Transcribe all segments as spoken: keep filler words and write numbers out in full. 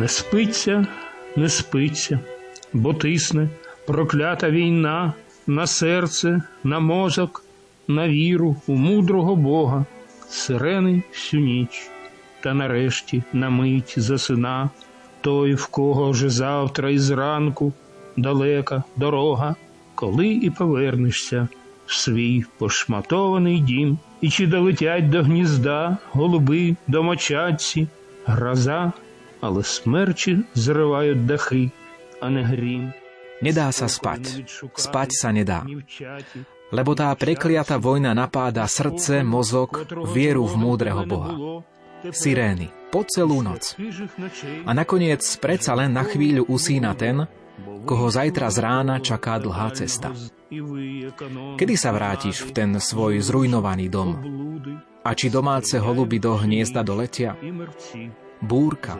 Не спиться, не спиться, бо тисне проклята війна на серце, на мозок, на віру у мудрого Бога, сирени всю ніч, та нарешті на мить засина той, в кого вже завтра і зранку далека дорога, коли і повернешся в свій пошматований дім, і чи долетять до гнізда голуби, домочадці, гроза, ale smerči zrývajú dachy a ne hrím. Nedá sa spať. Spať sa nedá. Lebo tá prekliatá vojna napáda srdce, mozog, vieru v múdreho Boha. Sirény. Po celú noc. A nakoniec predsa len na chvíľu usína ten, koho zajtra z rána čaká dlhá cesta. Kedy sa vrátiš v ten svoj zrujnovaný dom? A či domáce holuby do hniezda doletia? Búrka.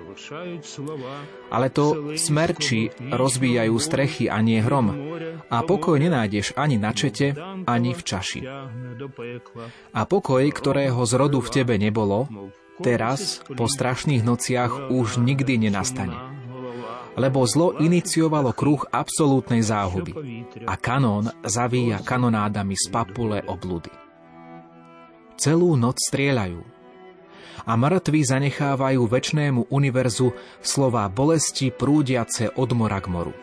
Ale to smerči rozbíjajú strechy a nie hrom a pokoj nenájdeš ani na čete, ani v čaši. A pokoj, ktorého z rodu v tebe nebolo, teraz po strašných nociach už nikdy nenastane. Lebo zlo iniciovalo kruh absolútnej záhuby a kanón zavíja kanonádami z papule obludy. Celú noc strieľajú a mŕtvi zanechávajú večnému univerzu slová bolesti prúdiace od mora k moru.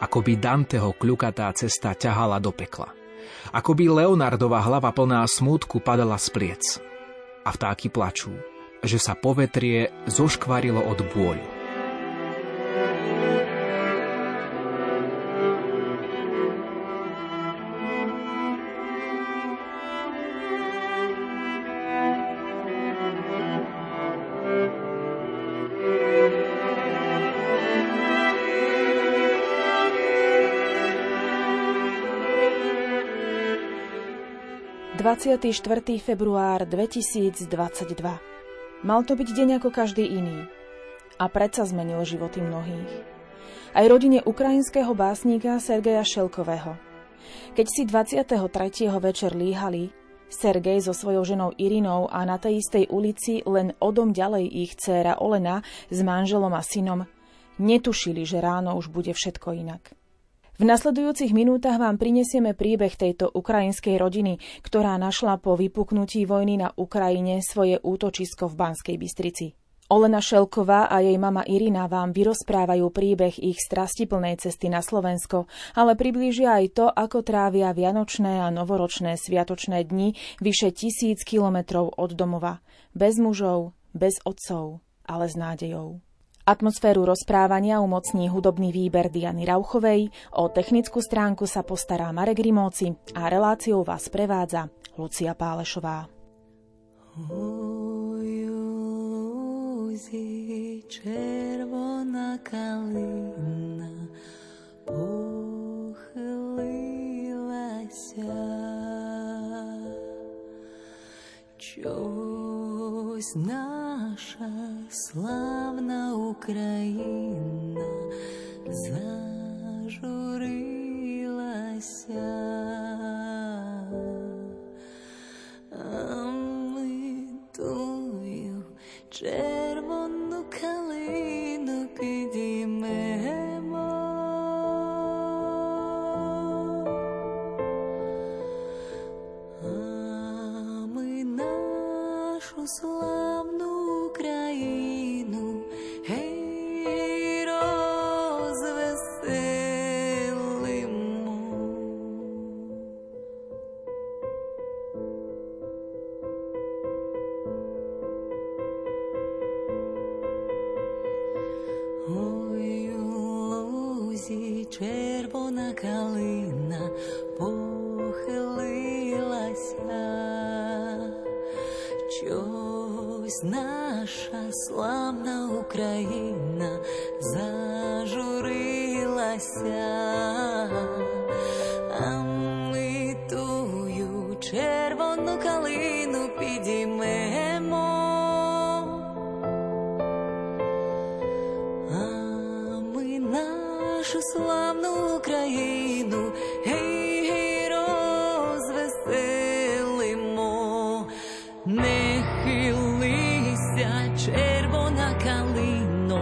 Ako by Danteho kľukatá cesta ťahala do pekla. Ako by Leonardova hlava plná smútku padala z pliec. A vtáky plačú, že sa povetrie zoškvarilo od bôľu. dvadsiateho štvrtého februára dvetisícdvadsaťdva. Mal to byť deň ako každý iný. A predsa zmenil životy mnohých. Aj rodine ukrajinského básnika Sergeja Šelkového. Keď si dvadsiateho tretieho večer líhali, Sergej so svojou ženou Irinou a na tej istej ulici len o dom ďalej ich dcéra Olena s manželom a synom netušili, že ráno už bude všetko inak. V nasledujúcich minútach vám prinesieme príbeh tejto ukrajinskej rodiny, ktorá našla po vypuknutí vojny na Ukrajine svoje útočisko v Banskej Bystrici. Olena Šelková a jej mama Irina vám vyrozprávajú príbeh ich strastiplnej cesty na Slovensko, ale priblížia aj to, ako trávia vianočné a novoročné sviatočné dni vyše tisíc kilometrov od domova. Bez mužov, bez otcov, ale s nádejou. Atmosféru rozprávania umocní hudobný výber Diany Rauchovej, o technickú stránku sa postará Marek Grimoci a reláciou vás prevádza Lucia Pálešová. Oj, lúzi, červená kalina pochylila sa. Чогось наша славна Україна зажурилася, а ми тую червону калину підіймемо. Славну Україну, гей, розвеселимо. Ой, у лузі червона калина похилилася. Чогось наша славна Україна зажурилася, а ми тую червону калину підіймемо. А ми нашу славну Україну, гей, гей, розвеселимо. Не хилися, червона калино,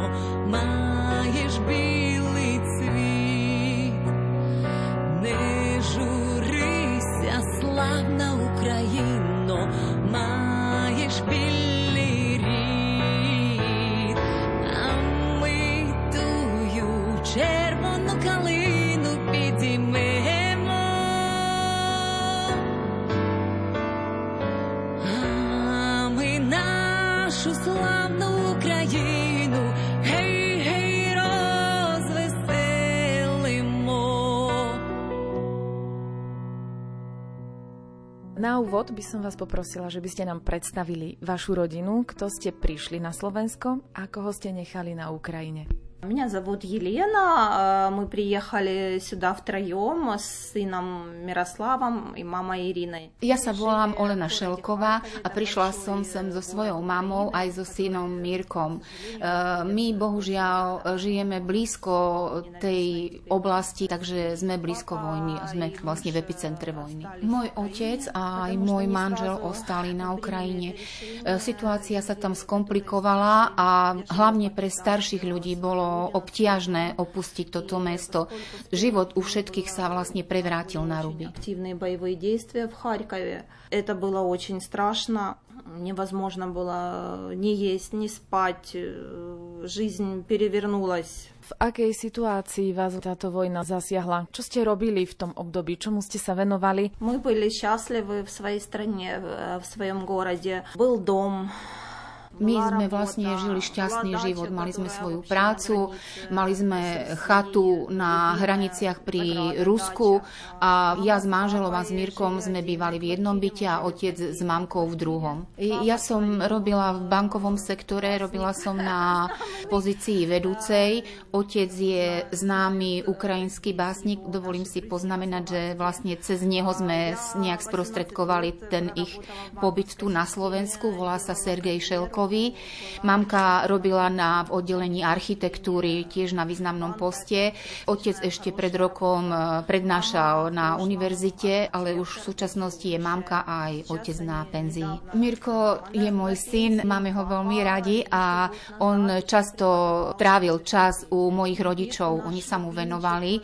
červenú kalinu vidíme. A my našu slávnu Ukrajinu, hej, hej, rozveselimo. Na úvod by som vás poprosila, že by ste nám predstavili vašu rodinu, kto ste prišli na Slovensko a koho ste nechali na Ukrajine. Меня зовут Елена, мы приехали сюда втроем с сыном Мирославом и мамой Ириной. Ja sa volám Olena Šelková a prišla som sem so svojou mamou aj so synom Mirkom. My bohužiaľ žijeme blízko tej oblasti, takže sme blízko vojny, sme vlastne v epicentre vojny. Môj otec a aj môj manžel ostali na Ukrajine. Situácia sa tam skomplikovala a hlavne pre starších ľudí bolo obťažné opustiť toto mesto. Život u všetkých sa vlastne prevrátil na ruby. Aktívne bojové действия v Harkove. To bolo veľmi strašné. Невозможно было ни есть, ни спать. Жизнь перевернулась. V akej situácii vás táto vojna zasiahla? Čo ste robili v tom období? Čomu ste sa venovali? My boli šťastliví v svojej strane, v svojom городе. Bol dom. My sme vlastne žili šťastný život, mali sme svoju prácu, mali sme chatu na hraniciach pri Rusku a ja s manželom a s Mirkom sme bývali v jednom byte a otec s mamkou v druhom. Ja som robila v bankovom sektore, robila som na pozícii vedúcej. Otec je známy ukrajinský básnik, dovolím si poznamenať, že vlastne cez neho sme nejak sprostredkovali ten ich pobyt tu na Slovensku, volá sa Sergej Šelkov. Mamka robila na oddelení architektúry, tiež na významnom poste. Otec ešte pred rokom prednášal na univerzite, ale už v súčasnosti je mamka aj otec na penzii. Mirko je môj syn, máme ho veľmi radi a on často trávil čas u mojich rodičov, oni sa mu venovali.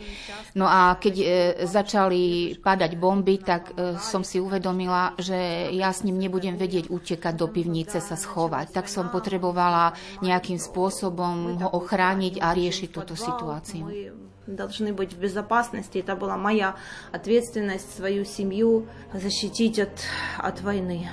No a keď začali padať bomby, tak som si uvedomila, že ja s ním nebudem vedieť utekať do pivnice sa schovať. Tak som potrebovala nejakým spôsobom ho ochrániť a riešiť túto situáciu. Должны быть в безопасности. Это была моя ответственность свою семью защитить от, от войны.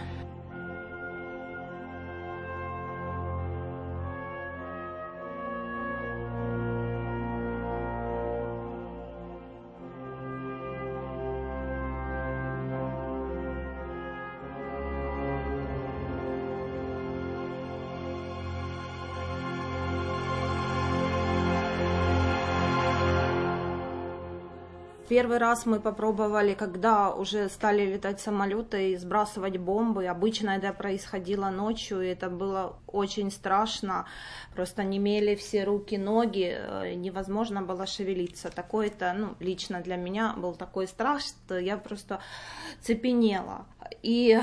Первый раз мы попробовали, когда уже стали летать самолеты и сбрасывать бомбы. Обычно это происходило ночью, и это было очень страшно. Просто немели все руки, ноги, невозможно было шевелиться. Такое-то, ну, лично для меня был такой страх, что я просто цепенела. И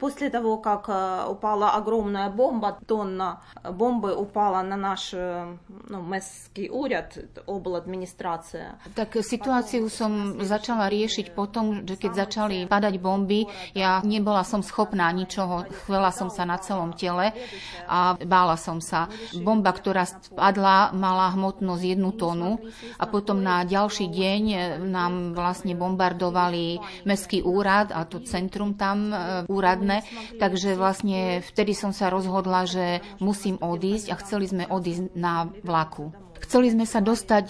после того, как упала огромная бомба, тонна бомбы упала на наш ну, местский уряд, обладминистрация. Tak situáciu som začala riešiť potom, že keď začali padať bomby, ja nebola som schopná ničoho, chvela som sa na celom tele a bála som sa. Bomba, ktorá spadla, mala hmotnosť jednu tonu a potom na ďalší deň nám vlastne bombardovali mestský úrad a to centrum tam úradné. Takže vlastne vtedy som sa rozhodla, že musím odísť a chceli sme odísť na vlaku. Chceli sme sa dostať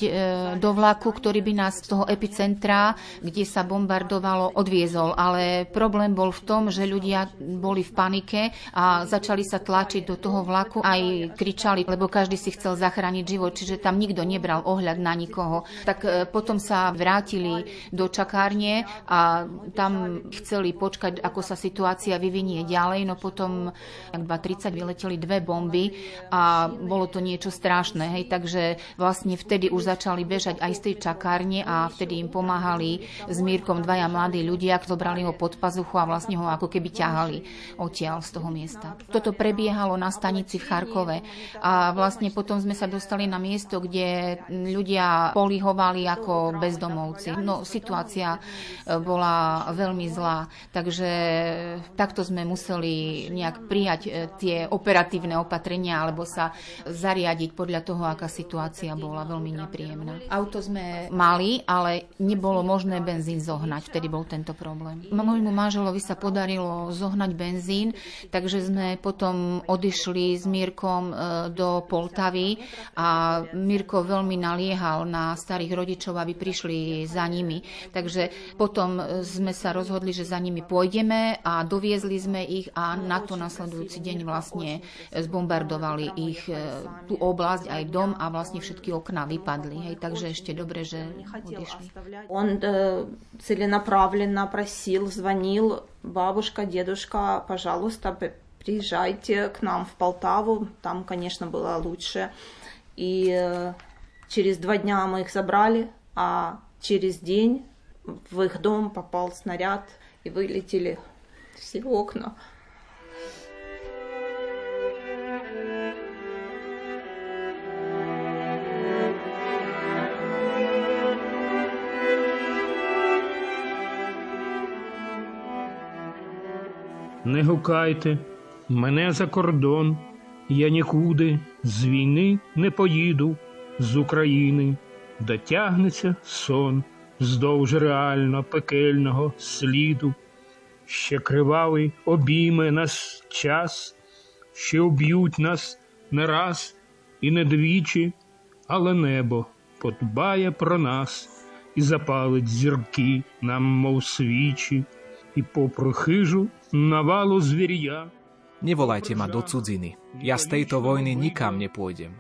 do vlaku, ktorý by nás z toho epicentra, kde sa bombardovalo, odviezol. Ale problém bol v tom, že ľudia boli v panike a začali sa tlačiť do toho vlaku. Aj kričali, lebo každý si chcel zachrániť život, čiže tam nikto nebral ohľad na nikoho. Tak potom sa vrátili do čakárne a tam chceli počkať, ako sa situácia vyvinie ďalej. No potom dva tridsať vyleteli dve bomby a bolo to niečo strašné. Hej, takže vlastne vtedy už začali bežať aj z tej čakárne a vtedy im pomáhali s Mírkom dvaja mladí ľudia, zobrali ho pod pazuchu a vlastne ho ako keby ťahali odtiaľ z toho miesta. Toto prebiehalo na stanici v Charkove a vlastne potom sme sa dostali na miesto, kde ľudia polihovali ako bezdomovci. No situácia bola veľmi zlá, takže takto sme museli nejak prijať tie operatívne opatrenia alebo sa zariadiť podľa toho, aká situácia situácia bola veľmi nepríjemná. Auto sme mali, ale nebolo možné benzín zohnať, vtedy bol tento problém. Môjmu manželovi sa podarilo zohnať benzín, takže sme potom odišli s Mirkom do Poltavy a Mirko veľmi naliehal na starých rodičov, aby prišli za nimi. Takže potom sme sa rozhodli, že za nimi pôjdeme a doviezli sme ich a na to nasledujúci deň vlastne zbombardovali ich tú oblasť, aj dom a vlastne všetky okná vypadli. Hej, takže ešte dobre, že odišli. On celonaprávleno prosil, zvonil, babuška, deduška, пожалуйста, приезжайте к нам в Полтаву, там, конечно, было лучше. И через два дня мы их забрали, а через день в их дом попал снаряд и вылетели все окна. Не гукайте, мене за кордон, я нікуди з війни не поїду, з України, де тягнеться сон вздовж реально пекельного сліду. Ще кривавий обійме нас час, ще уб'ють нас не раз і не двічі, але небо подбає про нас і запалить зірки нам, мов свічі, і попри хижу навалу звір'я. Nevolajte ma do cudziny. Ja z tejto vojny nikam nepôjdem.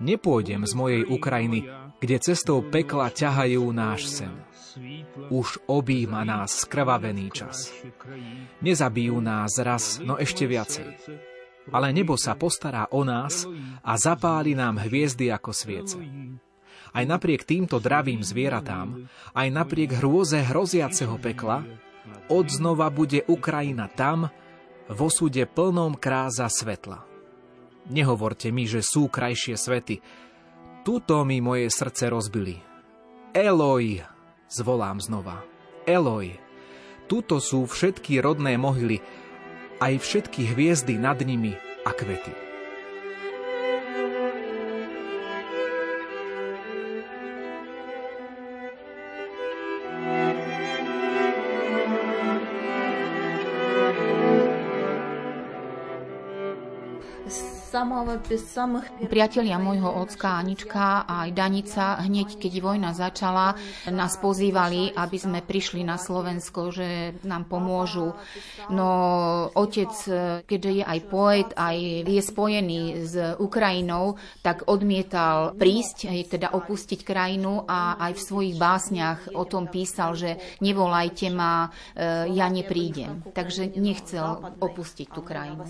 Nepôjdem z mojej Ukrajiny, kde cestou pekla ťahajú náš sen. Už objíma nás skrvavený čas. Nezabijú nás raz, no ešte viacej. Ale nebo sa postará o nás a zapáli nám hviezdy ako sviece. Aj napriek týmto dravým zvieratám, aj napriek hrôze hroziaceho pekla, odznova bude Ukrajina tam, v osude plnom kráza svetla. Nehovorte mi, že sú krajšie svety. Tuto mi moje srdce rozbili. Eloj, zvolám znova. Eloj, tuto sú všetky rodné mohyly, aj všetky hviezdy nad nimi a kvety. Priatelia môjho ocka, Anička a aj Danica, hneď keď vojna začala, nás pozývali, aby sme prišli na Slovensko, že nám pomôžu. No otec, keďže je aj poet, aj je spojený s Ukrajinou, tak odmietal prísť, teda opustiť krajinu a aj v svojich básniach o tom písal, že nevolajte ma, ja neprídem. Takže nechcel opustiť tú krajinu.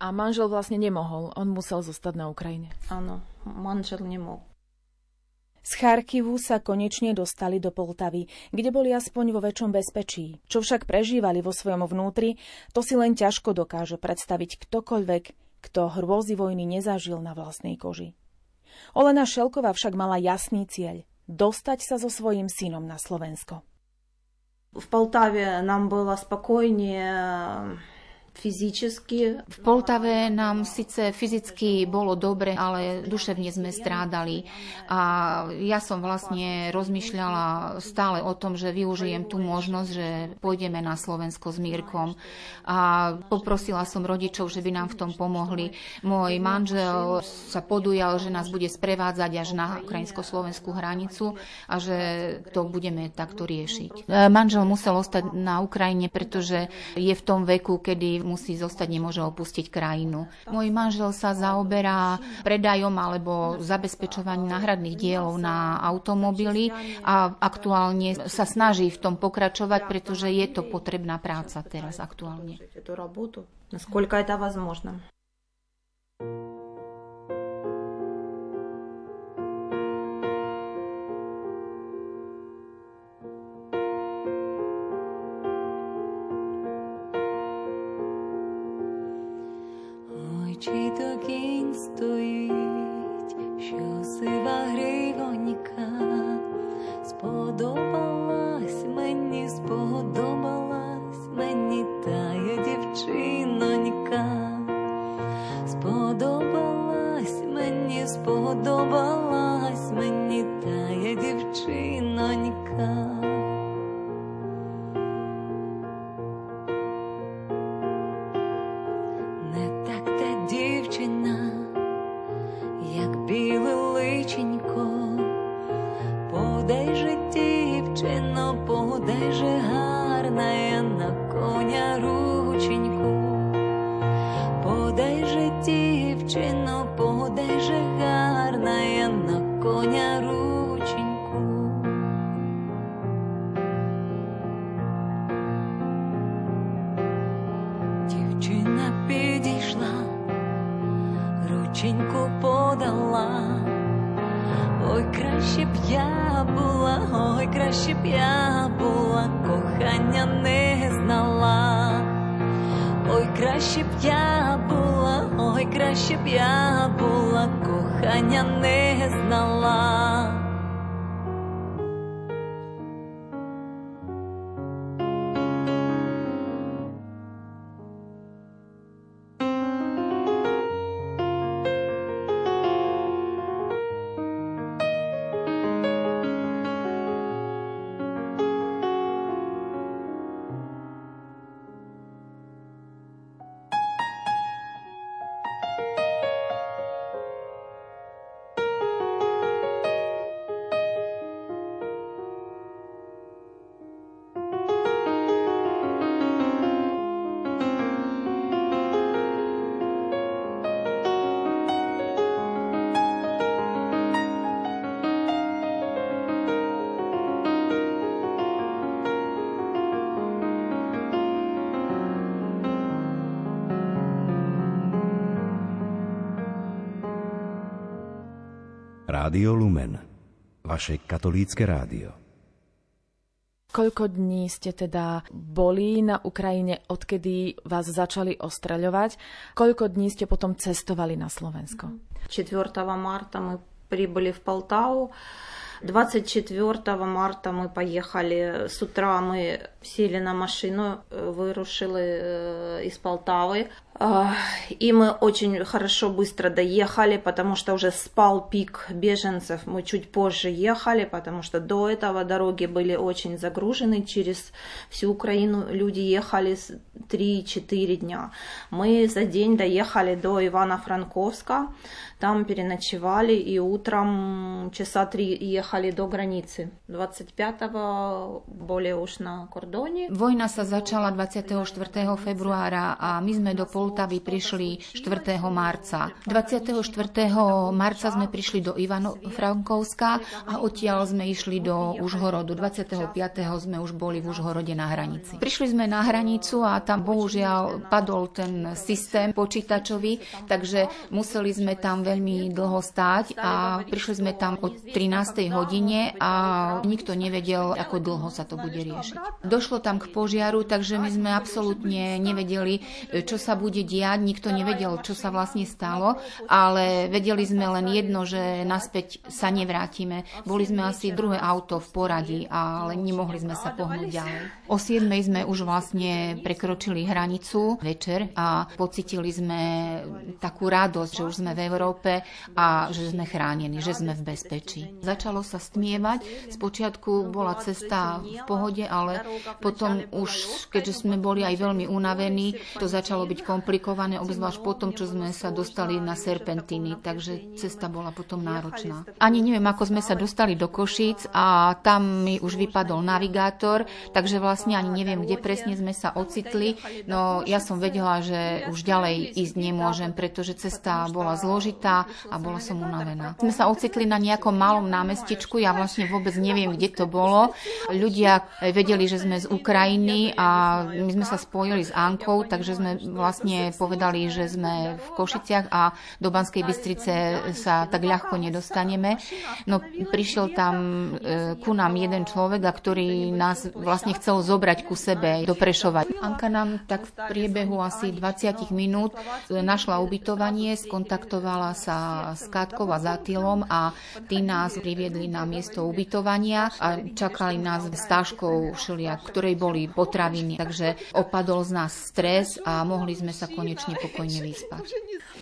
A manžel vlastne nemohol. On musel zostať na Ukrajine. Áno, manžel nemohol. Z Charkivu sa konečne dostali do Poltavy, kde boli aspoň vo väčšom bezpečí. Čo však prežívali vo svojom vnútri, to si len ťažko dokáže predstaviť ktokoľvek, kto hrôzy vojny nezažil na vlastnej koži. Olena Šelková však mala jasný cieľ – dostať sa so svojím synom na Slovensko. V Poltave nám bolo spokojne. Fyzicky. V Poltave nám síce fyzicky bolo dobre, ale duševne sme strádali. A ja som vlastne rozmýšľala stále o tom, že využijem tú možnosť, že pôjdeme na Slovensko s Mirkom. A poprosila som rodičov, že by nám v tom pomohli. Môj manžel sa podujal, že nás bude sprevádzať až na ukrajinsko-slovenskú hranicu a že to budeme takto riešiť. Manžel musel ostať na Ukrajine, pretože je v tom veku, kedy musí zostať, nemôže opustiť krajinu. Môj manžel sa zaoberá predajom alebo zabezpečovaním náhradných dielov na automobily a aktuálne sa snaží v tom pokračovať, pretože je to potrebná práca teraz aktuálne. Nakoľko je to možné? Сподобалась мені та я дівчинонька, Činoňka. Не так та дівчина, як біле личенько. Подай же, дівчино, подай же, гарна я на коня рученьку. Подай же, дівчино, подай же, гарна я на коня рученьку. Рученьку подала, ой, краще б я була, ой, краще б я була, кохання не знала, ой, краще б я була, ой, краще б я була, кохання не знала. Rádio Lumen, vaše katolícke rádio. Koľko dní ste teda boli na Ukrajine, odkedy vás začali ostreľovať? Koľko dní ste potom cestovali na Slovensko? четвёртого марта my прибыли в Полтаву. двадцать четвёртого марта мы поехали. С утра мы сели на машину, вырушили из Полтавы. И мы очень хорошо быстро доехали, потому что уже спал пик беженцев. Мы чуть позже ехали, потому что до этого дороги были очень загружены. Через всю Украину люди ехали три-четыре дня. Мы за день доехали до Ивано-Франковска. Там переночевали и утром часа три ехали до границы. двадцать пятого более уж на кордоне. Война sa začala dvadsiateho štvrtého februára a my sme do Poltavy prišli štvrtého marca. dvadsiateho štvrtého marca sme prišli do Ivano-Frankovska a odtiaľ sme išli do Užhorodu. dvadsiateho piateho sme už boli v Užhorode na hranici. Prišli sme na hranicu a tam bohužiaľ padol ten systém počítačový, takže museli sme tam veľmi veľmi dlho stáť a prišli sme tam o trinástej hodine a nikto nevedel, ako dlho sa to bude riešiť. Došlo tam k požiaru, takže my sme absolútne nevedeli, čo sa bude diať, nikto nevedel, čo sa vlastne stalo, ale vedeli sme len jedno, že naspäť sa nevrátime. Boli sme asi druhé auto v poradí, ale nemohli sme sa pohnúť ďalej. O siedmej sme už vlastne prekročili hranicu večer a pocitili sme takú radosť, že už sme v Európe a že sme chránení, že sme v bezpečí. Začalo sa stmievať, spočiatku bola cesta v pohode, ale potom už, keďže sme boli aj veľmi unavení, to začalo byť komplikované, obzvlášť po tom, čo sme sa dostali na serpentíny, takže cesta bola potom náročná. Ani neviem, ako sme sa dostali do Košíc a tam mi už vypadol navigátor, takže vlastne ani neviem, kde presne sme sa ocitli, no ja som vedela, že už ďalej ísť nemôžem, pretože cesta bola zložitá a bola som unavená. Sme sa ocitli na nejakom malom námestičku, ja vlastne vôbec neviem, kde to bolo. Ľudia vedeli, že sme z Ukrajiny a my sme sa spojili s Ankou, takže sme vlastne povedali, že sme v Košiciach a do Banskej Bystrice sa tak ľahko nedostaneme. No prišiel tam e, ku nám jeden človek, ktorý nás vlastne chcel zobrať ku sebe do Prešova. Anka nám tak v priebehu asi dvadsať minút našla ubytovanie, skontaktovala sa s Katkou a s Atilom a tí nás priviedli na miesto ubytovania a čakali nás s táškou všeliak, ktorej boli potraviny. Takže opadol z nás stres a mohli sme sa konečne pokojne vyspať.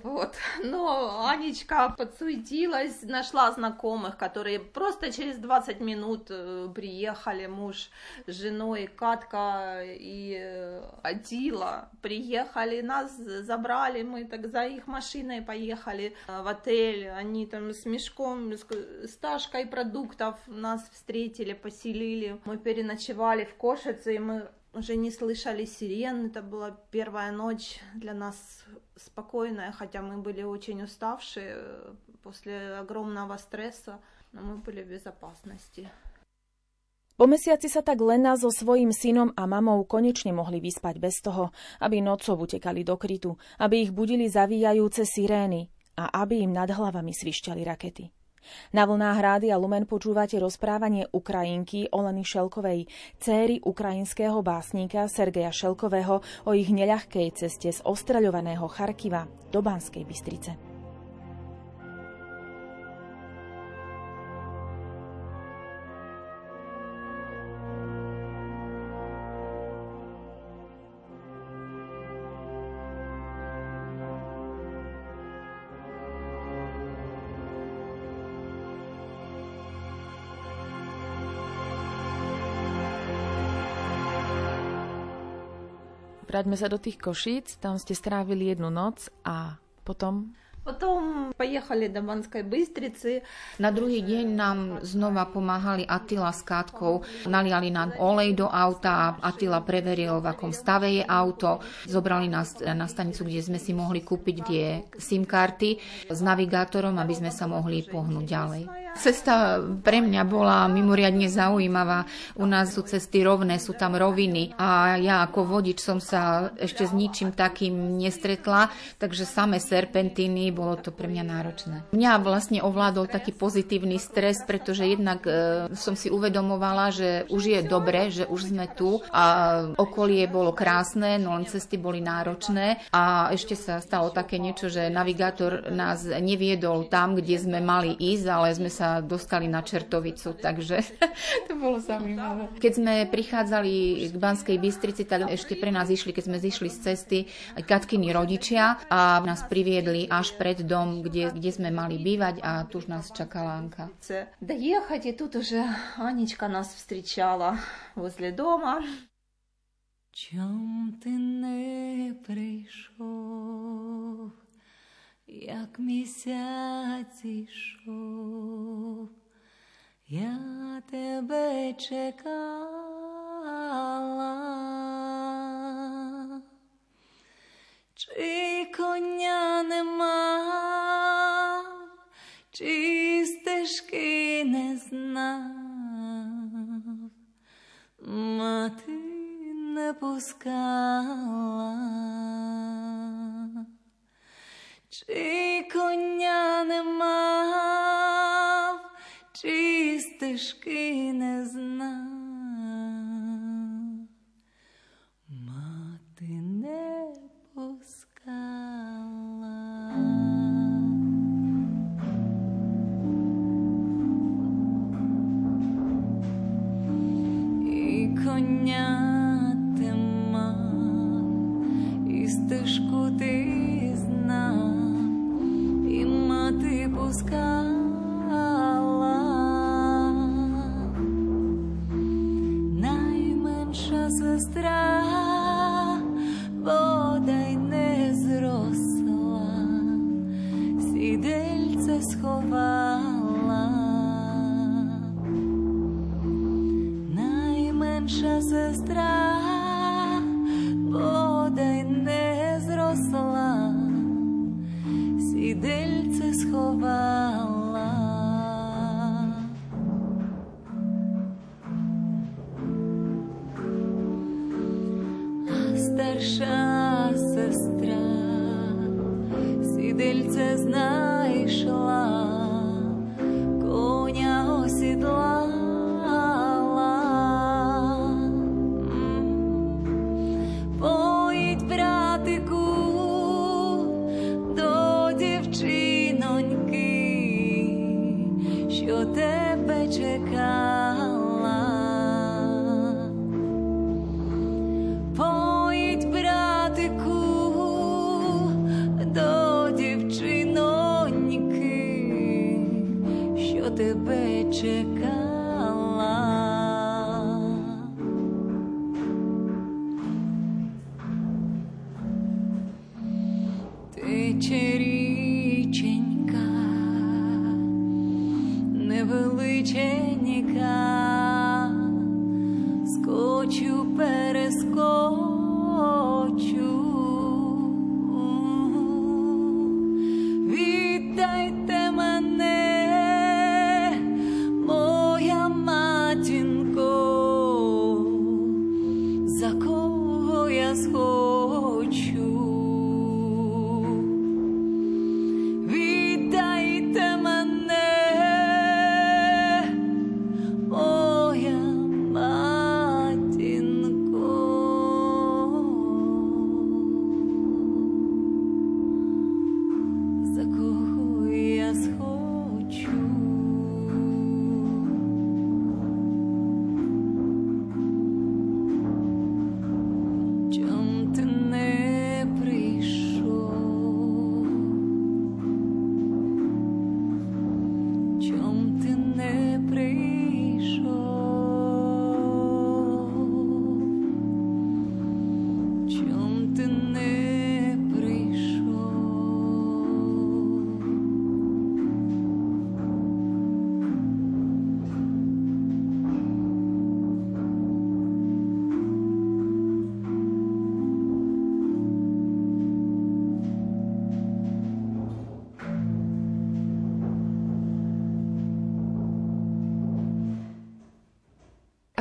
Вот. Но Анечка подсуетилась, нашла знакомых, которые просто через двадцать минут приехали, муж с женой, Катка и Атила. Приехали, нас забрали, мы так за их машиной поехали в отель. Они там с мешком, с ташкой продуктов нас встретили, поселили. Мы переночевали в Кошице, и мы... Уже не слышали сирен, это была первая ночь для нас спокойная, хотя мы были очень уставшие после огромного стресса, но мы были в безопасности. Po mesiaci sa tak Lena so svojím synom a mamou konečne mohli vyspať bez toho, aby nocou utekali do krytu, aby ich budili zavíjajúce sirény a aby im nad hlavami svišťali rakety. Na vlnách Rádia Lumen počúvate rozprávanie Ukrajinky Oleny Šelkovej, céry ukrajinského básnika Sergeja Šelkového o ich neľahkej ceste z ostreľovaného Charkiva do Banskej Bystrice. Vráťme sa do tých Košíc, tam ste strávili jednu noc a potom... Potom pojechali do Banskej Bystrici. Na druhý deň nám znova pomáhali Atila s Katkou. Naliali nám olej do auta, Atila preveril, v akom stave je auto. Zobrali nás na stanicu, kde sme si mohli kúpiť tie SIM karty s navigátorom, aby sme sa mohli pohnúť ďalej. Cesta pre mňa bola mimoriadne zaujímavá. U nás sú cesty rovné, sú tam roviny a ja ako vodič som sa ešte s ničím takým nestretla, takže same serpentíny, bolo to pre mňa náročné. Mňa vlastne ovládol taký pozitívny stres, pretože jednak e, som si uvedomovala, že už je dobre, že už sme tu a okolie bolo krásne, no len cesty boli náročné a ešte sa stalo také niečo, že navigátor nás neviedol tam, kde sme mali ísť, ale sme sa dostali na Čertovicu, takže to bolo zaujímavé. Keď sme prichádzali k Banskej Bystrici, tak ešte pre nás išli, keď sme zišli z cesty, Katkini rodičia a nás priviedli až pred dom, kde, kde sme mali bývať a tu už nás čakala Anka. Доехать, и тут уже Анечка нас встречала возле дома. Чом ти не прийшов, як місяць ішов, я тебе чекала. Чи коня нема, чи стежки не знав, мати не пускала. Чи коня нема, чи стежки не знав, мати не пускала. І коня ти мав, і стежку ти знав, і мати пускала. Найменша сестра бодай не зросла, сідельце сховала. Найменша сестра бодай не зросла, сідельце сховала. Старша сестра сідельце знайшла, коня осідлала. Поїдь, братику, до дівчиноньки, що тебе чекала. До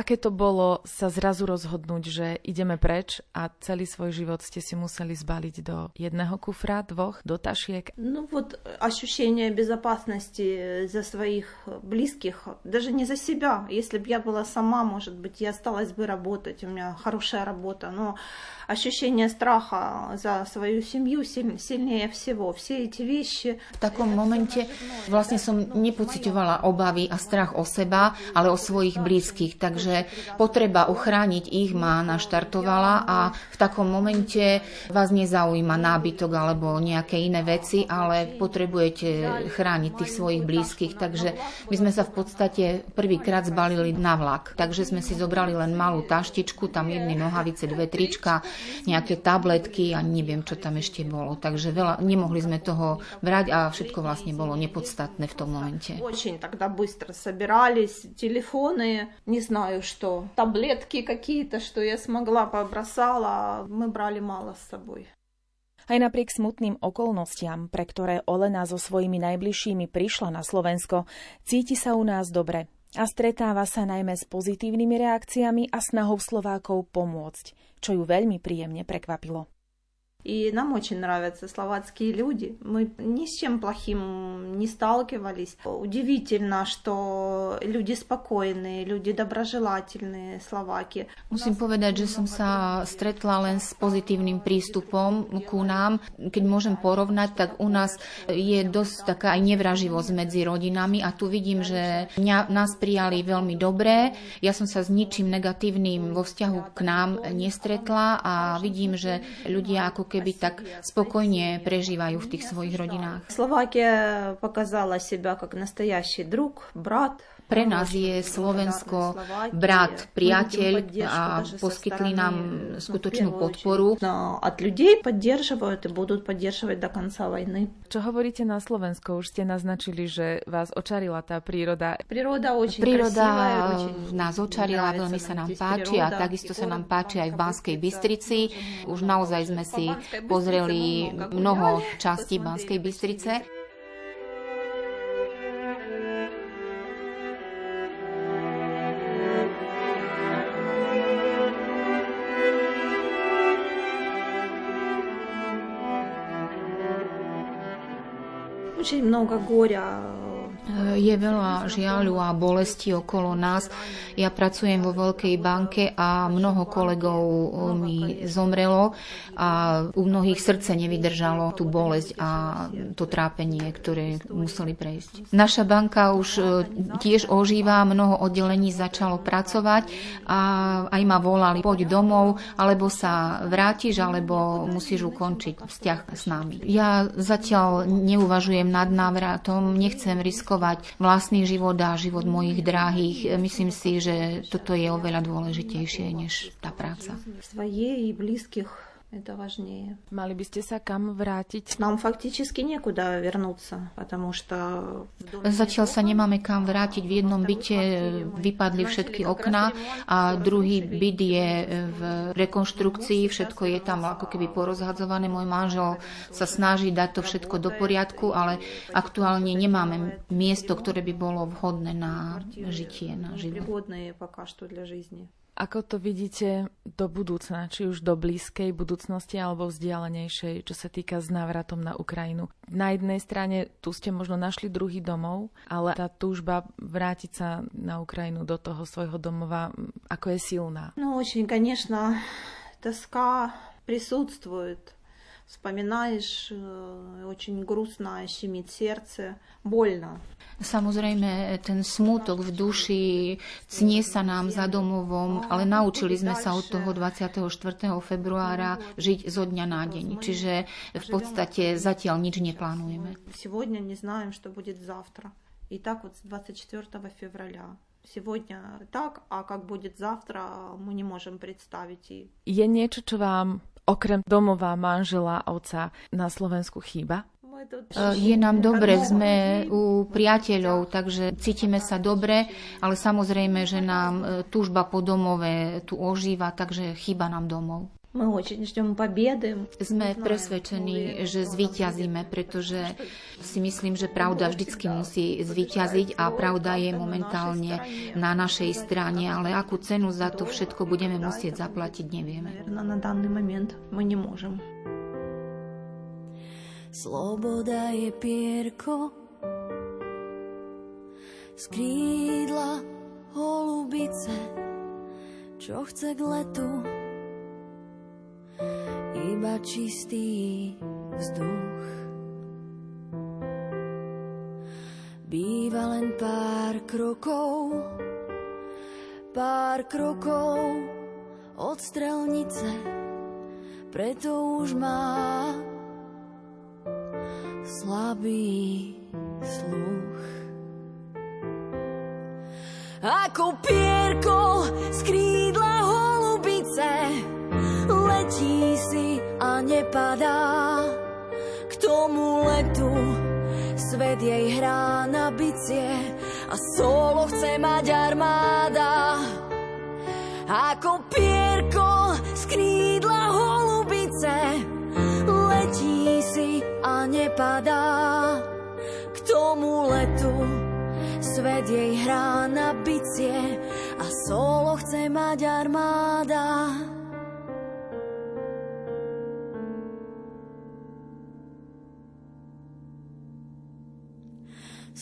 aké to bolo sa zrazu rozhodnúť, že ideme preč a celý svoj život ste si museli zbaliť do jedného kufra, dvoch, do tašiek? No вот ощущение безопасности за своих близких, даже не за себя. Если бы я была сама, может быть, я осталась бы работать, у меня хорошая работа, но ощущение страха за свою семью сильнее всего. Все эти вещи... V takom momente vlastne som nepociťovala obavy a strach o seba, ale o svojich blízkych, takže potreba ochrániť ich ma naštartovala a v takom momente vás nezaujíma nábytok alebo nejaké iné veci, ale potrebujete chrániť tých svojich blízkych, takže my sme sa v podstate prvýkrát zbalili na vlak, takže sme si zobrali len malú taštičku, tam jedny nohavice, dve trička, nejaké tabletky a neviem, čo tam ešte bolo, takže veľa, nemohli sme toho brať a všetko vlastne bolo nepodstatné v tom momente. Очень тогда быстро собирались, телефоны, не знаю что, таблетки какие-то, что я смогла, побросала, мы брали мало с собой. Aj napriek smutným okolnostiam, pre ktoré Olena so svojimi najbližšími prišla na Slovensko, cíti sa u nás dobre a stretáva sa najmä s pozitívnymi reakciami a snahou Slovákov pomôcť, čo ju veľmi príjemne prekvapilo. И нам очень нравятся словацкие люди. Мы ни с чем плохим не сталкивались. Удивительно, что люди спокойные, люди доброжелательные, словаки. Musím povedať, že som sa stretla len s pozitívnym prístupom ku nám. Keď môžem porovnať, tak u nás je dosť taká aj nevraživosť medzi rodinami a tu vidím, že nás prijali veľmi dobre. Ja som sa s ničím negatívnym vo vzťahu k nám nestretla a vidím, že ľudia ako keby tak spokojne prežívajú v tých svojich rodinách. Slovákia pokazala seba ako настоящий друг, brat. Pre nás je Slovensko brat, priateľ a poskytli nám skutočnú podporu. No, od ľudí podržujú a budú podržovať do konca vojny. Čo hovoríte na Slovensku? Už ste naznačili, že vás očarila tá príroda. Príroda očin krásivá. Nás očarila, veľmi sa nám páči a takisto sa nám páči aj v Banskej Bystrici. Už naozaj sme si pozreli mnoho častí Banskej Bystrice. Очень много горя. Je veľa žiaľu a bolesti okolo nás. Ja pracujem vo veľkej banke a mnoho kolegov mi zomrelo a u mnohých srdce nevydržalo tú bolesť a to trápenie, ktoré museli prejsť. Naša banka už tiež ožíva, mnoho oddelení začalo pracovať a aj ma volali, poď domov, alebo sa vrátiš, alebo musíš ukončiť vzťah s nami. Ja zatiaľ neuvažujem nad návratom, nechcem riskovať vlastný život a život mojich drahých. Myslím si, že toto je oveľa dôležitejšie než tá práca. Svojej blízkych это важнее. Мали бы ste sa kam vrátiť? Nám fakticky nekuda vrnúť, потому что zatiaľ sa nemáme kam vrátiť. V jednom byte vypadli všetky okná a druhý byt je v rekonštrukcii, všetko je tam ako keby porozhadzované. Môj manžel sa snaží dať to všetko do poriadku, ale aktuálne nemáme miesto, ktoré by bolo vhodné na žitie, na život. Vhodné je пока что для жизни. Ako to vidíte do budúcna, či už do blízkej budúcnosti alebo vzdialenejšej, čo sa týka s návratom na Ukrajinu? Na jednej strane tu ste možno našli druhý domov, ale tá túžba vrátiť sa na Ukrajinu do toho svojho domova, ako je silná? No, очень, конечно, тоска присутствует. Вспоминаешь, очень грустно, щемит сердце, больно. Samozrejme, ten smutok v duši cnie sa nám za domovom, ale naučili sme sa od toho dvadsiateho štvrtého februára žiť zo dňa na deň. Čiže v podstate zatiaľ nič neplánujeme. Сегодня не знаем, что будет завтра. И так вот с dvadsiateho štvrtého februára. Сегодня так, а как будет завтра, мы не можем представить. Je niečo, čo vám okrem domova, manžela, otca na Slovensku chýba? Je nám dobre, sme u priateľov, takže cítime sa dobre, ale samozrejme, že nám túžba po domove tu ožíva, takže chýba nám domov. Sme presvedčení, že zvíťazíme, pretože si myslím, že pravda vždycky musí zvíťaziť a pravda je momentálne na našej strane, ale akú cenu za to všetko budeme musieť zaplatiť, nevieme. Na daný moment my nemôžeme. Sloboda je pierko z krídla holubice, čo chce k letu iba čistý vzduch. Býva len pár krokov, pár krokov od strelnice, preto už má slabý sluch. Ako pierko z krídla holubice letí si a nepadá. K tomu letu svet jej hrá na bicie a solo chce mať armáda. Ako pierko z krídla holubice letí si a nepadá. K tomu letu svet jej hrá na bicie a solo chce mať armáda.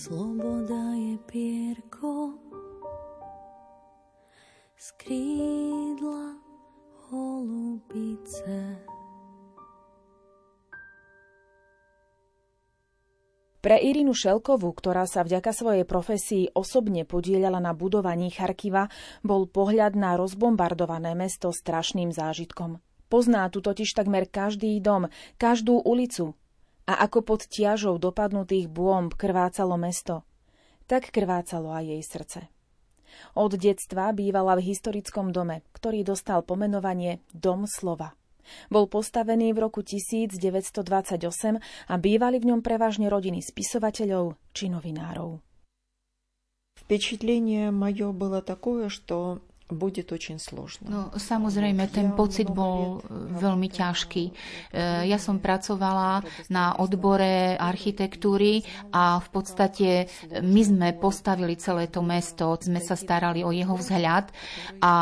Sloboda je pierko z krídla holubice. Pre Irinu Šelkovú, ktorá sa vďaka svojej profesii osobne podieľala na budovaní Charkiva, bol pohľad na rozbombardované mesto strašným zážitkom. Pozná tu totiž takmer každý dom, každú ulicu. A ako pod ťažou dopadnutých bomb krvácalo mesto, tak krvácalo aj jej srdce. Od detstva bývala v historickom dome, ktorý dostal pomenovanie Dom slova. Bol postavený v roku devätnásť dvadsaťosem a bývali v ňom prevažne rodiny spisovateľov či novinárov. Vpečitlenie moje bolo také, že bude очень сложно. No, samozrejme, ten pocit bol veľmi ťažký. Ja som pracovala na odbore architektúry a v podstate my sme postavili celé to mesto, sme sa starali o jeho vzhľad a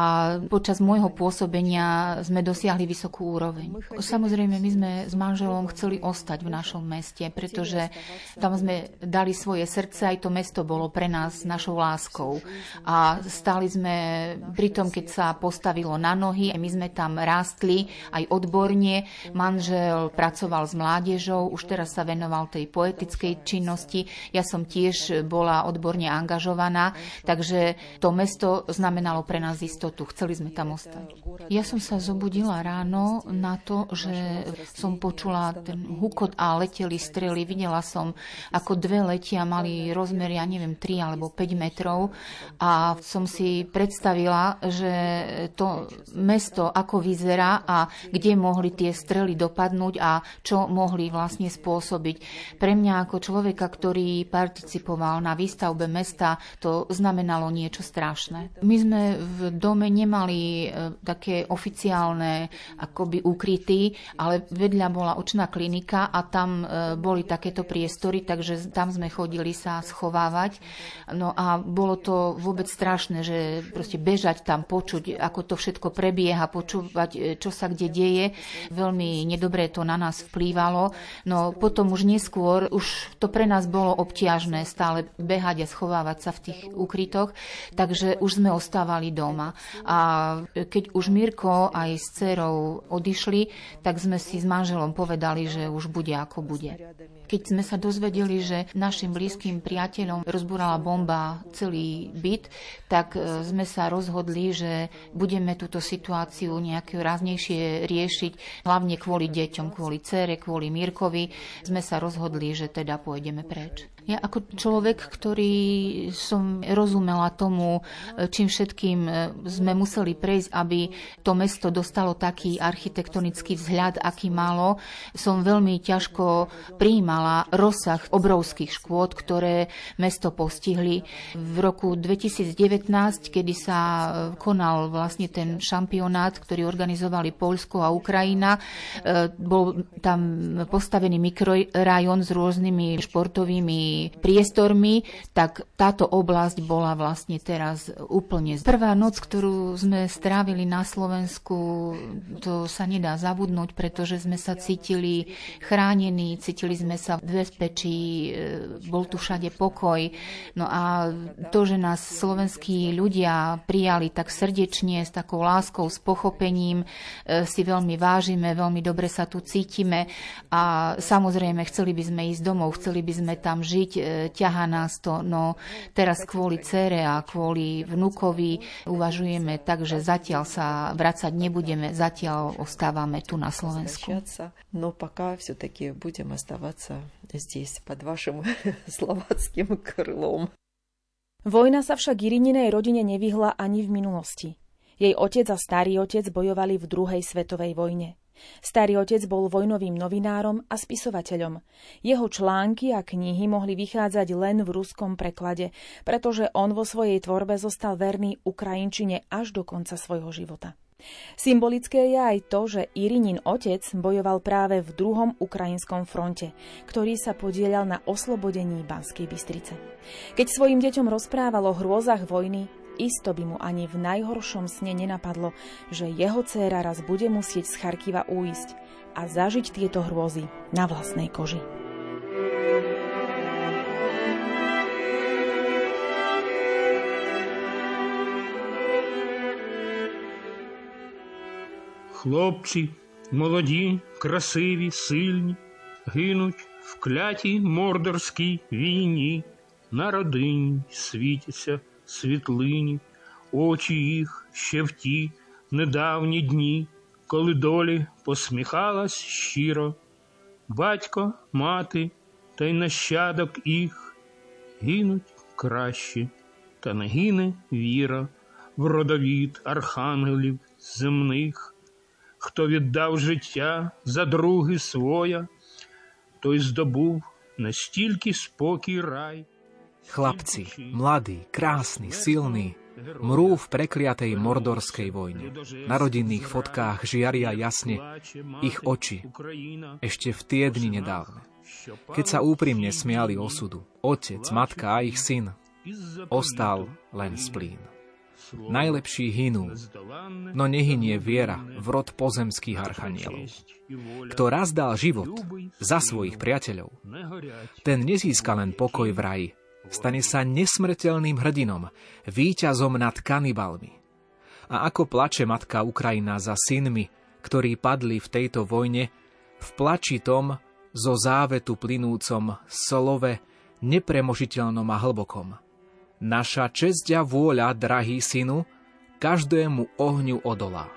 počas môjho pôsobenia sme dosiahli vysokú úroveň. Samozrejme, my sme s manželom chceli ostať v našom meste, pretože tam sme dali svoje srdce, aj to mesto bolo pre nás našou láskou. A stali sme pritom, keď sa postavilo na nohy, my sme tam rástli aj odborne. Manžel pracoval s mládežou, už teraz sa venoval tej poetickej činnosti. Ja som tiež bola odborne angažovaná, takže to mesto znamenalo pre nás istotu. Chceli sme tam ostať. Ja som sa zobudila ráno na to, že som počula ten hukot a leteli strely. Videla som, ako dve letia mali rozmer, ja neviem, tri alebo päť metrov a som si predstavila, že to mesto ako vyzerá a kde mohli tie strely dopadnúť a čo mohli vlastne spôsobiť. Pre mňa ako človeka, ktorý participoval na výstavbe mesta, to znamenalo niečo strašné. My sme v dome nemali také oficiálne akoby ukryty, ale vedľa bola očná klinika a tam boli takéto priestory, takže tam sme chodili sa schovávať. No a bolo to vôbec strašné, že proste bežať tam, počuť, ako to všetko prebieha, počúvať, čo sa kde deje. Veľmi nedobre to na nás vplývalo. No potom už neskôr, už to pre nás bolo obťažné stále behať a schovávať sa v tých ukrytoch, takže už sme ostávali doma. A keď už Mirko aj s dcerou odišli, tak sme si s manželom povedali, že už bude ako bude. Keď sme sa dozvedeli, že našim blízkym priateľom rozbúrala bomba celý byt, tak sme sa rozhodli, že budeme túto situáciu nejaké ráznejšie riešiť, hlavne kvôli deťom, kvôli dcere, kvôli Mirkovi. Sme sa rozhodli, že teda pôjdeme preč. Ja ako človek, ktorý som rozumela tomu, čím všetkým sme museli prejsť, aby to mesto dostalo taký architektonický vzhľad, aký malo, som veľmi ťažko prijímala rozsah obrovských škôd, ktoré mesto postihli. V roku dvetisíc devätnásť, kedy sa konal vlastne ten šampionát, ktorý organizovali Poľsko a Ukrajina, bol tam postavený mikrorajón s rôznymi športovými priestormi, tak táto oblasť bola vlastne teraz úplne... Prvá noc, ktorú sme strávili na Slovensku, to sa nedá zabudnúť, pretože sme sa cítili chránení, cítili sme sa v bezpečí, bol tu všade pokoj. No a to, že nás slovenskí ľudia prijali tak srdečne, s takou láskou, s pochopením, si veľmi vážime, veľmi dobre sa tu cítime a samozrejme chceli by sme ísť domov, chceli by sme tam žiť, ťahá nás to, no teraz kvôli dcére a kvôli vnukovi uvažujeme tak, že zatiaľ sa vracať nebudeme, zatiaľ ostávame tu na Slovensku. No pokiaľ všetky budeme ostávať здесь pod vašim slováckým krlom. Vojna sa však Irininej rodine nevyhla ani v minulosti. Jej otec a starý otec bojovali v druhej svetovej vojne. Starý otec bol vojnovým novinárom a spisovateľom. Jeho články a knihy mohli vychádzať len v ruskom preklade, pretože on vo svojej tvorbe zostal verný Ukrajinčine až do konca svojho života. Symbolické je aj to, že Irinin otec bojoval práve v druhom ukrajinskom fronte, ktorý sa podieľal na oslobodení Banskej Bystrice. Keď svojim deťom rozprával o hrôzach vojny, isto by mu ani v najhoršom sne nenapadlo, že jeho dcéra raz bude musieť z Charkiva újsť a zažiť tieto hrôzy na vlastnej koži. Хлопці, молоді, красиві, сильні, гинуть в клятій мордорській війні, на родині світяться світлині, очі їх ще в ті недавні дні, коли долі посміхалась щиро. Батько, мати та й нащадок їх гинуть краще, та не гине віра в родовід архангелів земних. Хто віддав життя за други своя, той здобув настільки спокій рай. Chlapci, mladí, krásni, silní, mrú v prekliatej mordorskej vojne. Na rodinných fotkách žiaria jasne ich oči, ešte v tie dni nedávne. Keď sa úprimne smiali osudu, otec, matka a ich syn, ostal len splín. Najlepší hynú, no nehynie viera v rod pozemských archanielov. Kto raz dal život za svojich priateľov, ten nezíska len pokoj v raji, stane sa nesmrteľným hrdinom, víťazom nad kanibalmi. A ako plače matka Ukrajina za synmi, ktorí padli v tejto vojne, v plači tom zo závetu plynúcom slove nepremožiteľnom a hlbokom. Naša česť a vôľa, drahý synu, každému ohňu odolá.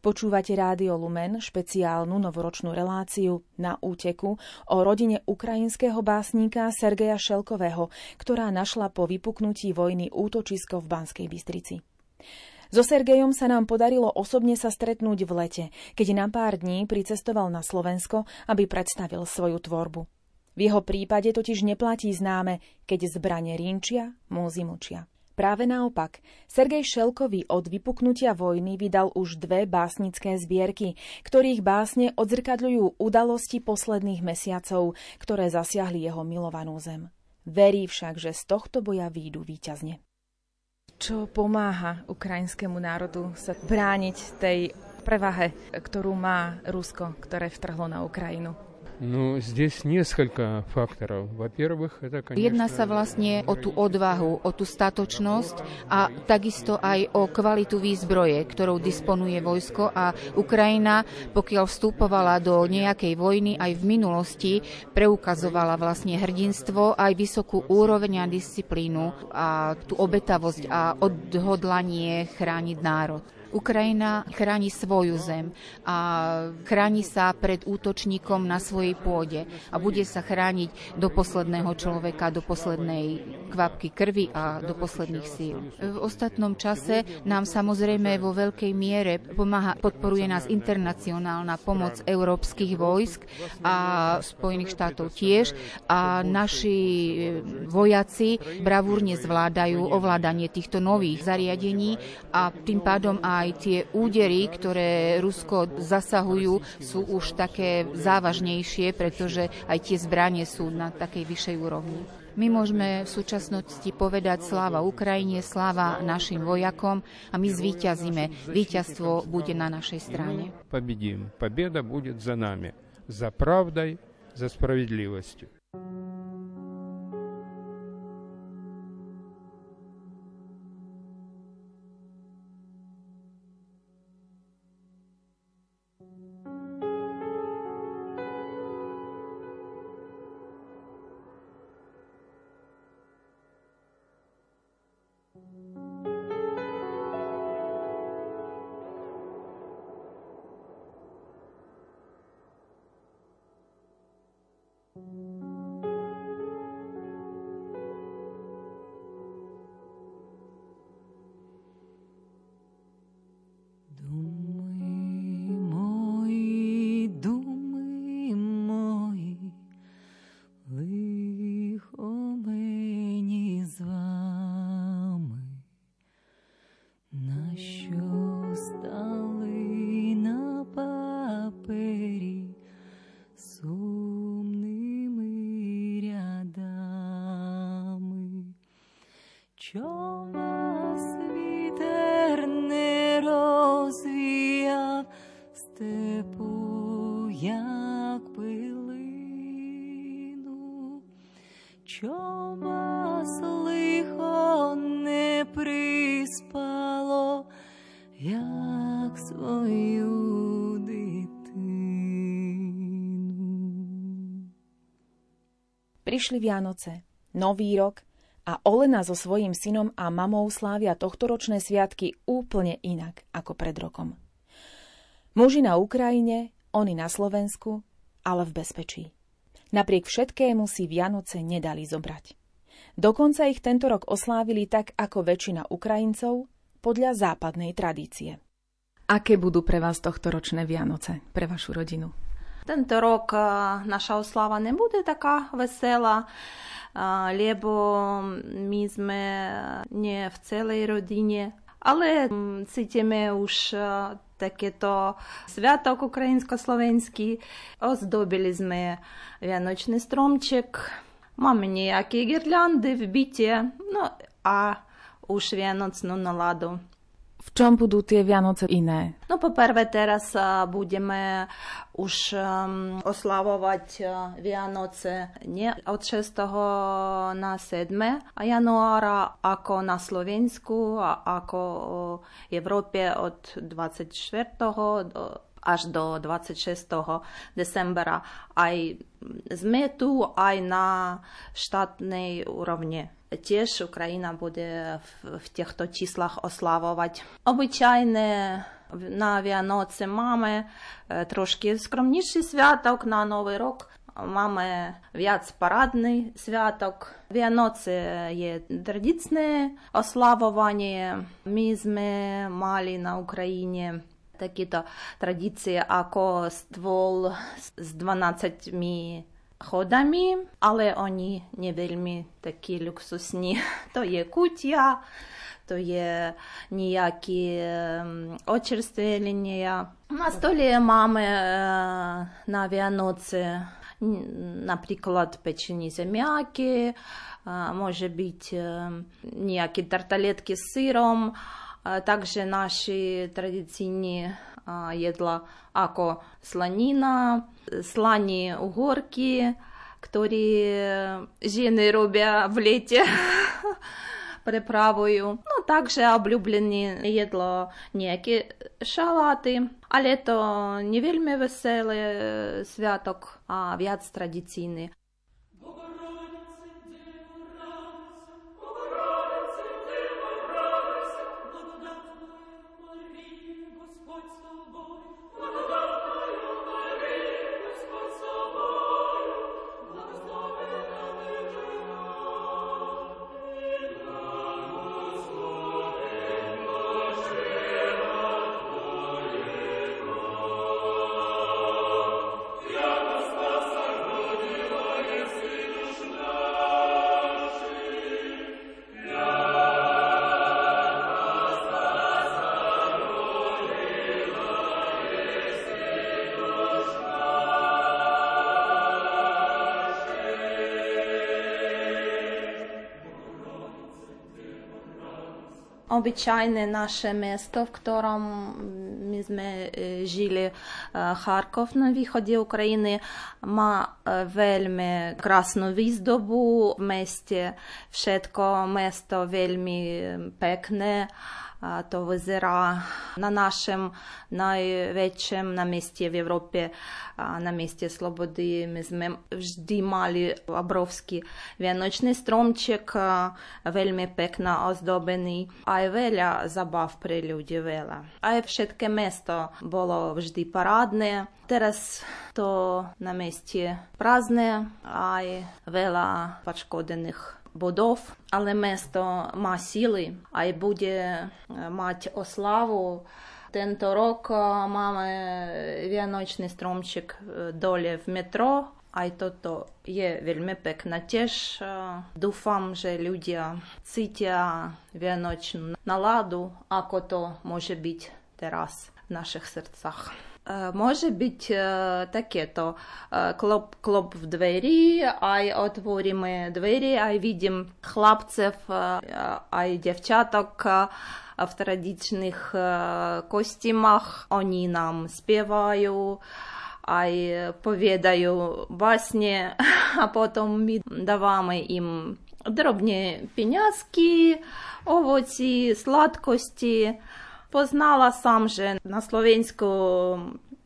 Počúvate Rádio Lumen, špeciálnu novoročnú reláciu Na úteku o rodine ukrajinského básnika Sergeja Šelkového, ktorá našla po vypuknutí vojny útočisko v Banskej Bystrici. So Sergejom sa nám podarilo osobne sa stretnúť v lete, keď na pár dní pricestoval na Slovensko, aby predstavil svoju tvorbu. V jeho prípade totiž neplatí známe, keď zbrane rínčia, múzy mlčia. Práve naopak, Sergej Šelkový od vypuknutia vojny vydal už dve básnické zbierky, ktorých básne odzrkadľujú udalosti posledných mesiacov, ktoré zasiahli jeho milovanú zem. Verí však, že z tohto boja výjdu víťazne. Čo pomáha ukrajinskému národu sa brániť tej prevahe, ktorú má Rusko, ktoré vtrhlo na Ukrajinu? No, здесь несколько факторов. Во-первых, это, конечно... Jedná sa vlastne o tú odvahu, o tú statočnosť a takisto aj o kvalitu výzbroje, ktorou disponuje vojsko, a Ukrajina, pokiaľ vstupovala do nejakej vojny aj v minulosti, preukazovala vlastne hrdinstvo, aj vysokú úroveň a disciplínu a tú obetavosť a odhodlanie chrániť národ. Ukrajina chráni svoju zem a chráni sa pred útočníkom na svojej pôde a bude sa chrániť do posledného človeka, do poslednej kvapky krvi a do posledných síl. V ostatnom čase nám samozrejme vo veľkej miere pomáha, podporuje nás internacionálna pomoc európskych vojsk a Spojených štátov tiež, a naši vojaci bravúrne zvládajú ovládanie týchto nových zariadení a tým pádom aj aj tie údery, ktoré Rusko zasahujú, sú už také závažnejšie, pretože aj tie zbranie sú na takej vyššej úrovni. My môžeme v súčasnosti povedať sláva Ukrajine, sláva našim vojakom, a my zvíťazíme. Víťazstvo bude na našej strane. Победим. Победа будет за нами. За правдой, за справедливостью. Prišli Vianoce, Nový rok a Olena so svojím synom a mamou slávia tohtoročné sviatky úplne inak ako pred rokom. Muži na Ukrajine, oni na Slovensku, ale v bezpečí. Napriek všetkému si Vianoce nedali zobrať. Dokonca ich tento rok oslávili tak ako väčšina Ukrajincov podľa západnej tradície. Aké budú pre vás tohtoročné Vianoce, pre vašu rodinu? Tento rok naša oslava не буде така весела, лебо ми сме не в цілій родині, але цитіме уж таке-то святок українсько-словенський. Оздобили сме вяночний стромчик, маємо ніякі гірлянди вбиті, ну а уж вяноцну наладу. V čom budú tie Vianoce iné? No poprvé teraz budeme už oslavovať Vianoce nie od šiesteho na siedmeho januára ako na Slovensku, ako v Európe od dvadsiateho štvrtého až do dvadsiateho šiesteho decembra. Aj sme tu aj na štátnej úrovni. Tiež Ukrajina bude v, v týchto číslach oslavovať. Obyčajne na Vianoce máme trošky skromnejší sviatok, na Nový rok máme viac parádny sviatok. Vianoce je tradičné oslavovanie. My sme mali na Ukrajine takéto tradície ako stôl s dvanástimi chodami, ale oni nie veľmi takí luxusní. To je kutia, to je nejaké očerstvenia. Na stole máme na Vianoce napríklad pečené zemiaky, môže byť nejaké tartaletky s syrom. Takže naši tradičné jedla, ako slanina, slaní uhorky, ktoré ženy robia v lete, pripravujú. No takže obľúblené jedlo nejaké šaláty, ale to nie veľmi veselý sviatok a viac tradícíny. Obyčajné naše mesto, v ktorom my sme žili, Harkov na východe Ukrajiny, má veľmi krásnu výzdobu v meste. Všetko mesto veľmi pekné. To vyzerá na našem najväčšem na meste v Európe, na meste Slobody. My sme vždy mali obrovský vianočný stromček, veľmi pekno ozdobený. Aj veľa zabav pre ľudí, veľa. Aj všetké mesto bolo vždy parádne. Teraz to na meste prázdne, aj veľa poškodených budov, ale mesto má síly aj bude mať oslavu. Tento rok máme vianočný stromček dole v metro, aj toto je veľmi pekné tiež. Dúfam, že ľudia cítia vianočnú náladu, ako to môže byť teraz v našich srdcach. Може бути таке, то клоп-клоп в двері, ай отворимо двері, ай видим хлопців, ай дівчаток в традиційних костюмах. Вони нам співають, ай повідають басні, а потім ми даваємо їм дробні пінязки, овочі, сладкості. Познала сам же на Словенську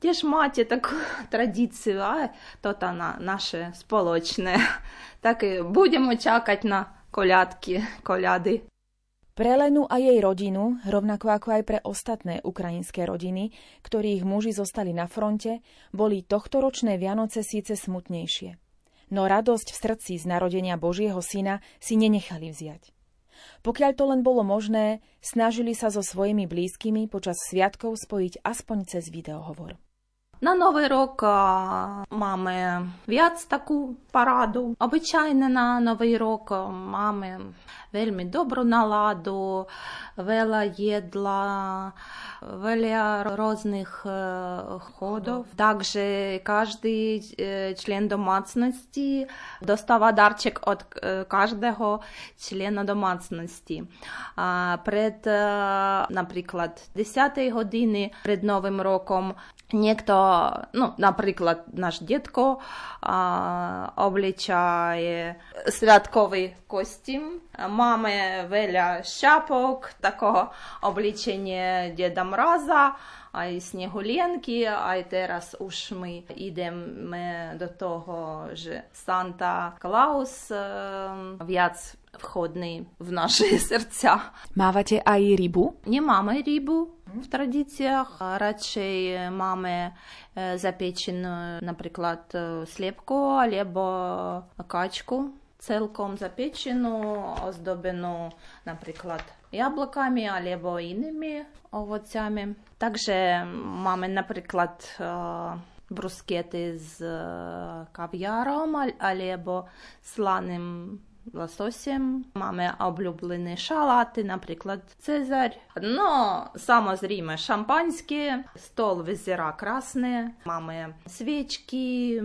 теж мати таку традицію, а то та наше сполочне. Так і будемо чакати на колядки, коляди. Pre Lenu a jej rodinu, rovnako ako aj pre ostatné ukrajinské rodiny, ktorých muži zostali na fronte, boli tohtoročné Vianoce síce smutnejšie. No radosť v srdci z narodenia Božieho syna si nenechali vziať. Pokiaľ to len bolo možné, snažili sa so svojimi blízkymi počas sviatkov spojiť aspoň cez videohovor. Na Nový rok máme viac takú parádu. Obyčajne na Nový rok máme veľmi dobrú náladu, veľa jedla, veľa rôznych chodov. Takže každý člen domácnosti dostáva darček od každého člena domácnosti. Pred napríklad desiatej hodiny pred Novým rokom niekto, no, napríklad náš detko, obličaje sviatkový kostým. Máme veľa šapok, takého obličenie Deda Mraza, aj snehulienky, aj teraz už my ideme do toho, že Santa Claus viac vchodný v naše srdcia. Mávate aj rybu? Nemáme rybu. В традиціях радше мами запечену, наприклад, слепку або качку, цілком запечену, оздоблену, наприклад, яблуками або іншими овоцями. Також мами, наприклад, брускети з кав'яром або сланим лососем. Маме облюблені шалати, наприклад, цезарь. Ну, самозріме, шампанське, стол визира красне. Маме свічки,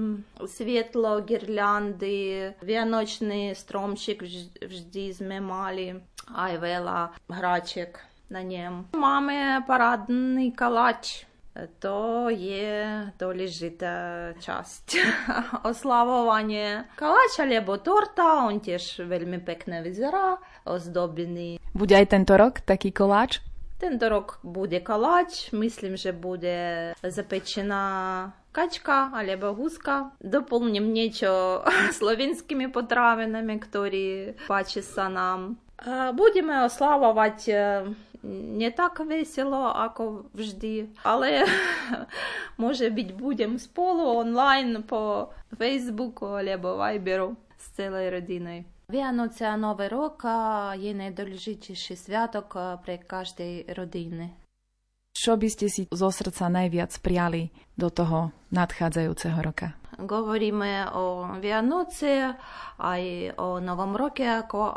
світло, гірлянди, вяночний стромчик вжди змемали, айвела, грачек на ньому. Маме парадний калач to je dôležitá časť oslavovania. Kaláč alebo torta, on tiež veľmi pekne vyzerá, ozdobený. Bude aj tento rok taký koláč? Tento rok bude kaláč, myslím, že bude zapečená kačka alebo húska. Doplním niečo slovenskými potravinami, ktoré páči sa nám. Budeme oslavovať nie tak veselo, ako vždy, ale môže byť budem spolu online po Facebooku alebo Viberu s celej rodinou. Vianoce a Nový rok je najdôležitejší sviatok pre každej rodiny. Čo by ste si zo srdca najviac priali do toho nadchádzajúceho roka? Govoríme o Vianoce aj o Novom roke ako o,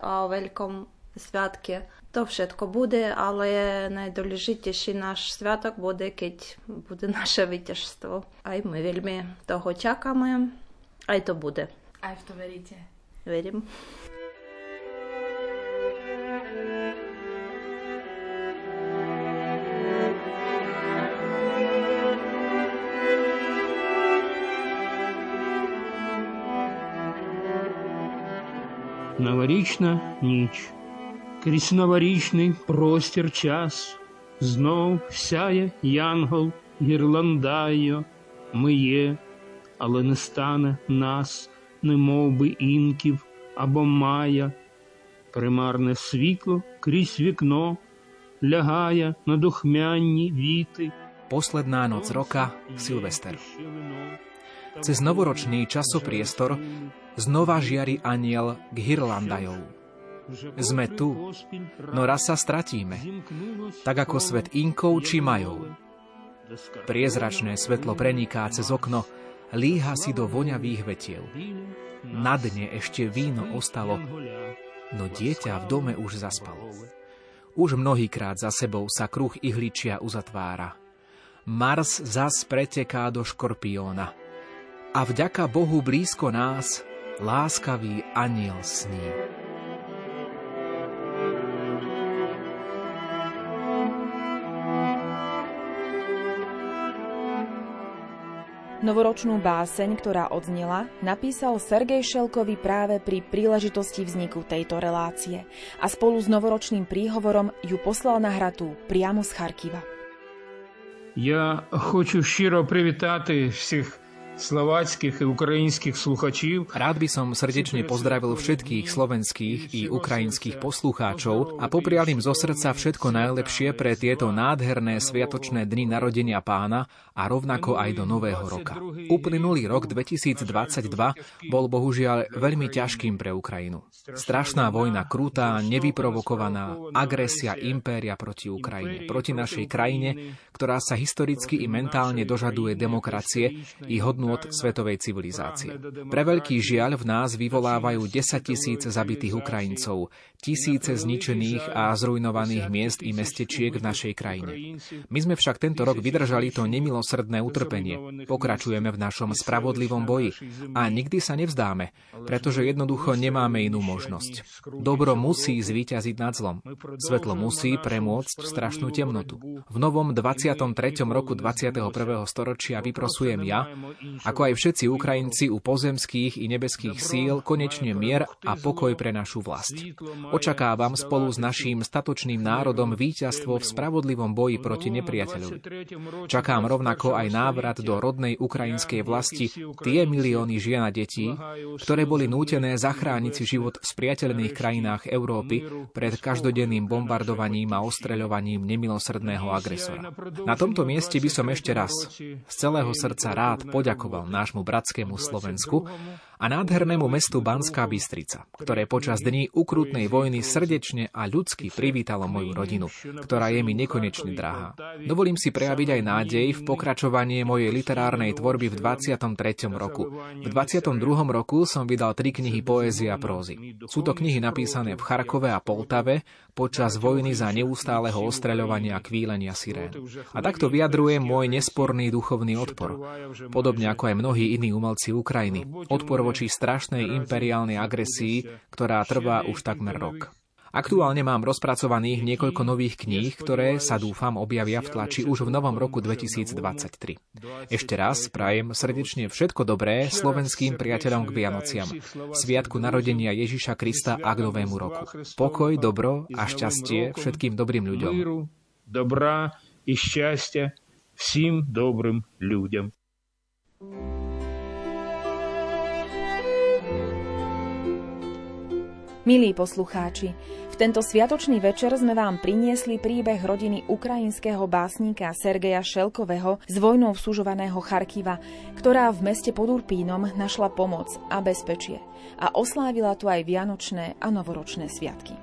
o veľkom sviatke. To všetko bude, ale najdôležitejší náš sviatok bude, keď bude naše víťazstvo. Aj my veľmi toho čakáme, aj to bude. Aj v to veríte? Verím. Новорічна ніч, крізь новорічний простір час, знов сяє янгол гірландайо, ми є, але не стане нас, немов би інків або мая. Примарне світло крізь вікно лягає на духмянні віти. Posledná noc roka, Silvester. Cez novoročný časopriestor znova žiari aniel k Hirlandajov. Sme tu, no raz sa stratíme, tak ako svet Inkov či Majov. Priezračné svetlo preniká cez okno, líha si do voňavých vetiev. Na dne ešte víno ostalo, no dieťa v dome už zaspalo. Už mnohýkrát za sebou sa kruh ihličia uzatvára. Mars zas preteká do Škorpióna. A vďaka Bohu blízko nás láskavý anjel sní. Novoročnú báseň, ktorá odznela, napísal Sergej Šelkovi práve pri príležitosti vzniku tejto relácie a spolu s novoročným príhovorom ju poslal na hratu priamo z Charkiva. Ja chcem širo privítať všetkých slováckych i ukrajinských sluchačov. Rád by som srdečne pozdravil všetkých slovenských i ukrajinských poslucháčov a poprial im zo srdca všetko najlepšie pre tieto nádherné sviatočné dni narodenia Pána a rovnako aj do nového roka. Uplynulý rok dvetisícdvadsaťdva bol bohužiaľ veľmi ťažkým pre Ukrajinu. Strašná vojna, krutá, nevyprovokovaná, agresia impéria proti Ukrajine, proti našej krajine, ktorá sa historicky i mentálne dožaduje demokracie i hodnoty od svetovej civilizácie. Pre veľký žiaľ v nás vyvolávajú desaťtisíc zabitých Ukrajincov, tisíce zničených a zrujnovaných miest i mestečiek v našej krajine. My sme však tento rok vydržali to nemilosrdné utrpenie. Pokračujeme v našom spravodlivom boji a nikdy sa nevzdáme, pretože jednoducho nemáme inú možnosť. Dobro musí zvíťaziť nad zlom. Svetlo musí premôcť strašnú temnotu. V novom dvadsiatom treťom roku dvadsiateho prvého storočia vyprosujem ja, ako aj všetci Ukrajinci u pozemských i nebeských síl, konečne mier a pokoj pre našu vlast. Očakávam spolu s naším statočným národom víťazstvo v spravodlivom boji proti nepriateľovi. Čakám rovnako aj návrat do rodnej ukrajinskej vlasti tie milióny žien a detí, ktoré boli nútené zachrániť si život v spriateľných krajinách Európy pred každodenným bombardovaním a ostreľovaním nemilosrdného agresora. Na tomto mieste by som ešte raz z celého srdca rád poďakoval nášmu bratskému Slovensku a nádhernému mestu Banská Bystrica, ktoré počas dní ukrutnej vojny srdečne a ľudsky privítalo moju rodinu, ktorá je mi nekonečne drahá. Dovolím si prejaviť aj nádej v pokračovanie mojej literárnej tvorby v dvadsiatom treťom roku. V dvadsiatom druhom roku som vydal tri knihy poézie a prózy. Sú to knihy napísané v Charkove a Poltave počas vojny za neustáleho ostreľovania a kvílenia sirén. A takto vyjadruje môj nesporný duchovný odpor, podobne ako aj mnohí iní umelci Ukrajiny. Odpor voči strašnej imperiálnej agresii, ktorá trvá už takmer rok. Aktuálne mám rozpracovaných niekoľko nových kníh, ktoré sa dúfam objavia v tlači už v novom roku dvetisícdvadsaťtri. Ešte raz prajem srdečne všetko dobré slovenským priateľom k Vianociam, sviatku narodenia Ježiša Krista a k novému roku. Pokoj, dobro a šťastie všetkým dobrým ľuďom. Dobrá i šťastia všim dobrým ľuďom. Milí poslucháči, v tento sviatočný večer sme vám priniesli príbeh rodiny ukrajinského básnika Sergeja Šelkového z vojnou sužovaného Charkiva, ktorá v meste pod Urpínom našla pomoc a bezpečie a oslávila tu aj vianočné a novoročné sviatky.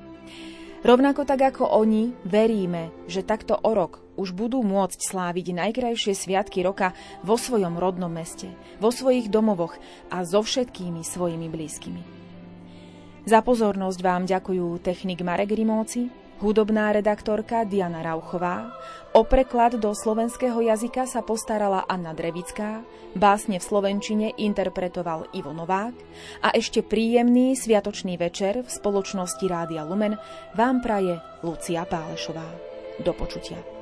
Rovnako tak ako oni, veríme, že takto o rok už budú môcť sláviť najkrajšie sviatky roka vo svojom rodnom meste, vo svojich domovoch a so všetkými svojimi blízkymi. Za pozornosť vám ďakujú technik Marek Grimoci, hudobná redaktorka Diana Rauchová, o preklad do slovenského jazyka sa postarala Anna Drevická, básne v slovenčine interpretoval Ivo Novák a ešte príjemný sviatočný večer v spoločnosti Rádia Lumen vám praje Lucia Pálešová. Do počutia.